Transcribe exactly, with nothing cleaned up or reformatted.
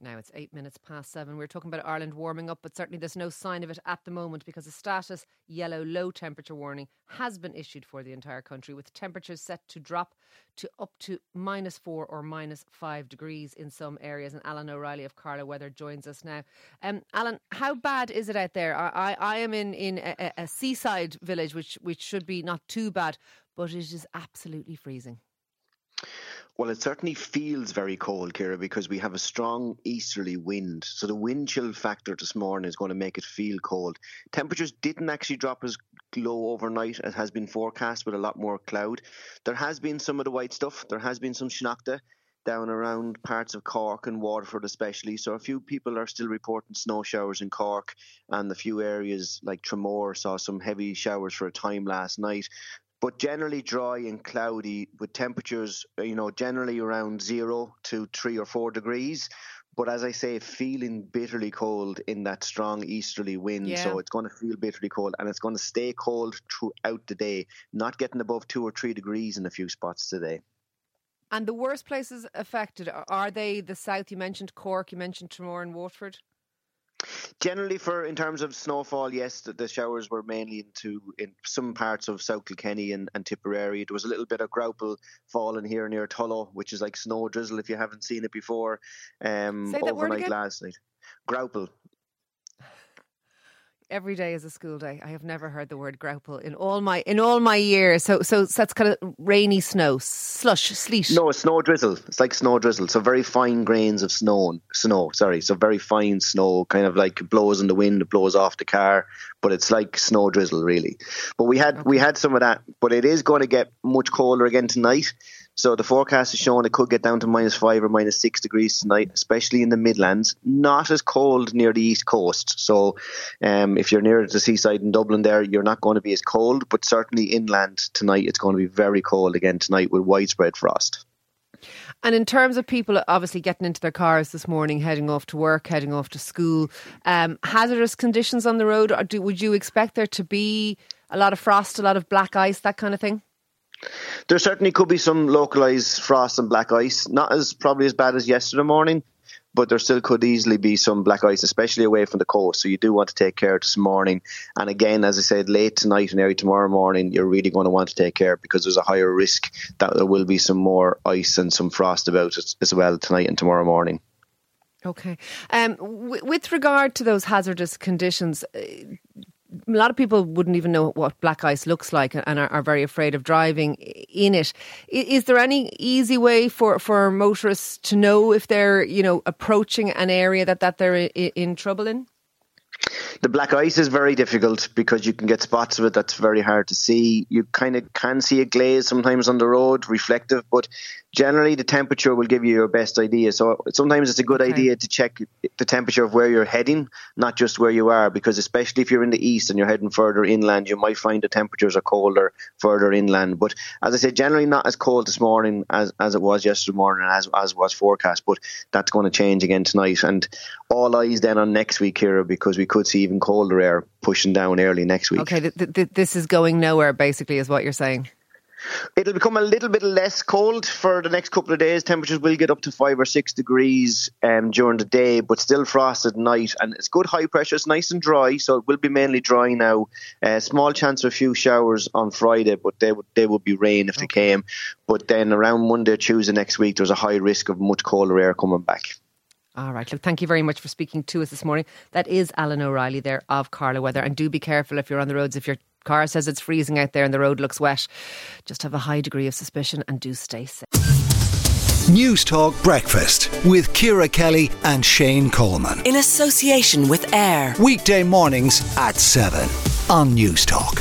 Now it's eight minutes past seven. We're talking about Ireland warming up, but certainly there's no sign of it at the moment because a status yellow low temperature warning has been issued for the entire country, with temperatures set to drop to up to minus four or minus five degrees in some areas. And Alan O'Reilly of Carlow Weather joins us now. Um, Alan, how bad is it out there? I, I, I am in, in a, a seaside village, which, which should be not too bad, but it is absolutely freezing. Well, it certainly feels very cold, Ciara, because we have a strong easterly wind. So the wind chill factor this morning is going to make it feel cold. Temperatures didn't actually drop as low overnight as has been forecast, with a lot more cloud. There has been some of the white stuff. There has been some snochta down around parts of Cork and Waterford especially. So a few people are still reporting snow showers in Cork, and a few areas like Tremor saw some heavy showers for a time last night. But generally dry and cloudy, with temperatures, you know, generally around zero to three or four degrees. But as I say, feeling bitterly cold in that strong easterly wind. Yeah. So it's going to feel bitterly cold, and it's going to stay cold throughout the day, not getting above two or three degrees in a few spots today. And the worst places affected, are they the south? You mentioned Cork, you mentioned Tremor and Waterford. Generally, for in terms of snowfall, yes, the, the showers were mainly into in some parts of South Kilkenny and, and Tipperary. There was a little bit of graupel falling here near Tullow, which is like snow drizzle if you haven't seen it before. Um, Say that overnight word again. Last night, graupel. Every day is a school day. I have never heard the word graupel in all my in all my years. So, so that's kind of rainy snow, slush, sleet. No, snow drizzle. It's like snow drizzle. So very fine grains of snow. Snow, sorry. So very fine snow, kind of like blows in the wind, it blows off the car, but it's like snow drizzle really. But we had okay. we had some of that. But it is going to get much colder again tonight. So the forecast is showing it could get down to minus five or minus six degrees tonight, especially in the Midlands. Not as cold near the East Coast. So um, if you're near the seaside in Dublin there, you're not going to be as cold. But certainly inland tonight, it's going to be very cold again tonight with widespread frost. And in terms of people obviously getting into their cars this morning, heading off to work, heading off to school, um, hazardous conditions on the road, or do, would you expect there to be a lot of frost, a lot of black ice, that kind of thing? There certainly could be some localised frost and black ice, not as probably as bad as yesterday morning, but there still could easily be some black ice, especially away from the coast. So you do want to take care this morning. And again, as I said, late tonight and early tomorrow morning, you're really going to want to take care because there's a higher risk that there will be some more ice and some frost about it as well tonight and tomorrow morning. OK. Um, w- with regard to those hazardous conditions, uh, a lot of people wouldn't even know what black ice looks like and are, are very afraid of driving in it. Is there any easy way for, for motorists to know if they're, you know, approaching an area that, that they're in trouble in? The black ice is very difficult because you can get spots of it that's very hard to see. You kind of can see a glaze sometimes on the road, reflective, but generally the temperature will give you your best idea. So sometimes it's a good okay. idea to check the temperature of where you're heading, not just where you are, because especially if you're in the east and you're heading further inland, you might find the temperatures are colder further inland. But as I said, generally not as cold this morning as, as it was yesterday morning and as, as was forecast, but that's going to change again tonight. And all eyes then on next week here, because we could see even colder air pushing down early next week. Okay, th- th- this is going nowhere basically is what you're saying. It'll become a little bit less cold for the next couple of days. Temperatures will get up to five or six degrees um, during the day, but still frost at night. And it's good high pressure. It's nice and dry, so it will be mainly dry now. Uh, small chance of a few showers on Friday, but they would they would be rain if okay. they came. But then around Monday, Tuesday next week, there's a high risk of much colder air coming back. All right, look, thank you very much for speaking to us this morning. That is Alan O'Reilly there of Carlow Weather. And do be careful if you're on the roads. If your car says it's freezing out there and the road looks wet, just have a high degree of suspicion and do stay safe. News Talk Breakfast with Ciara Kelly and Shane Coleman. In association with Eir. Weekday mornings at seven on News Talk.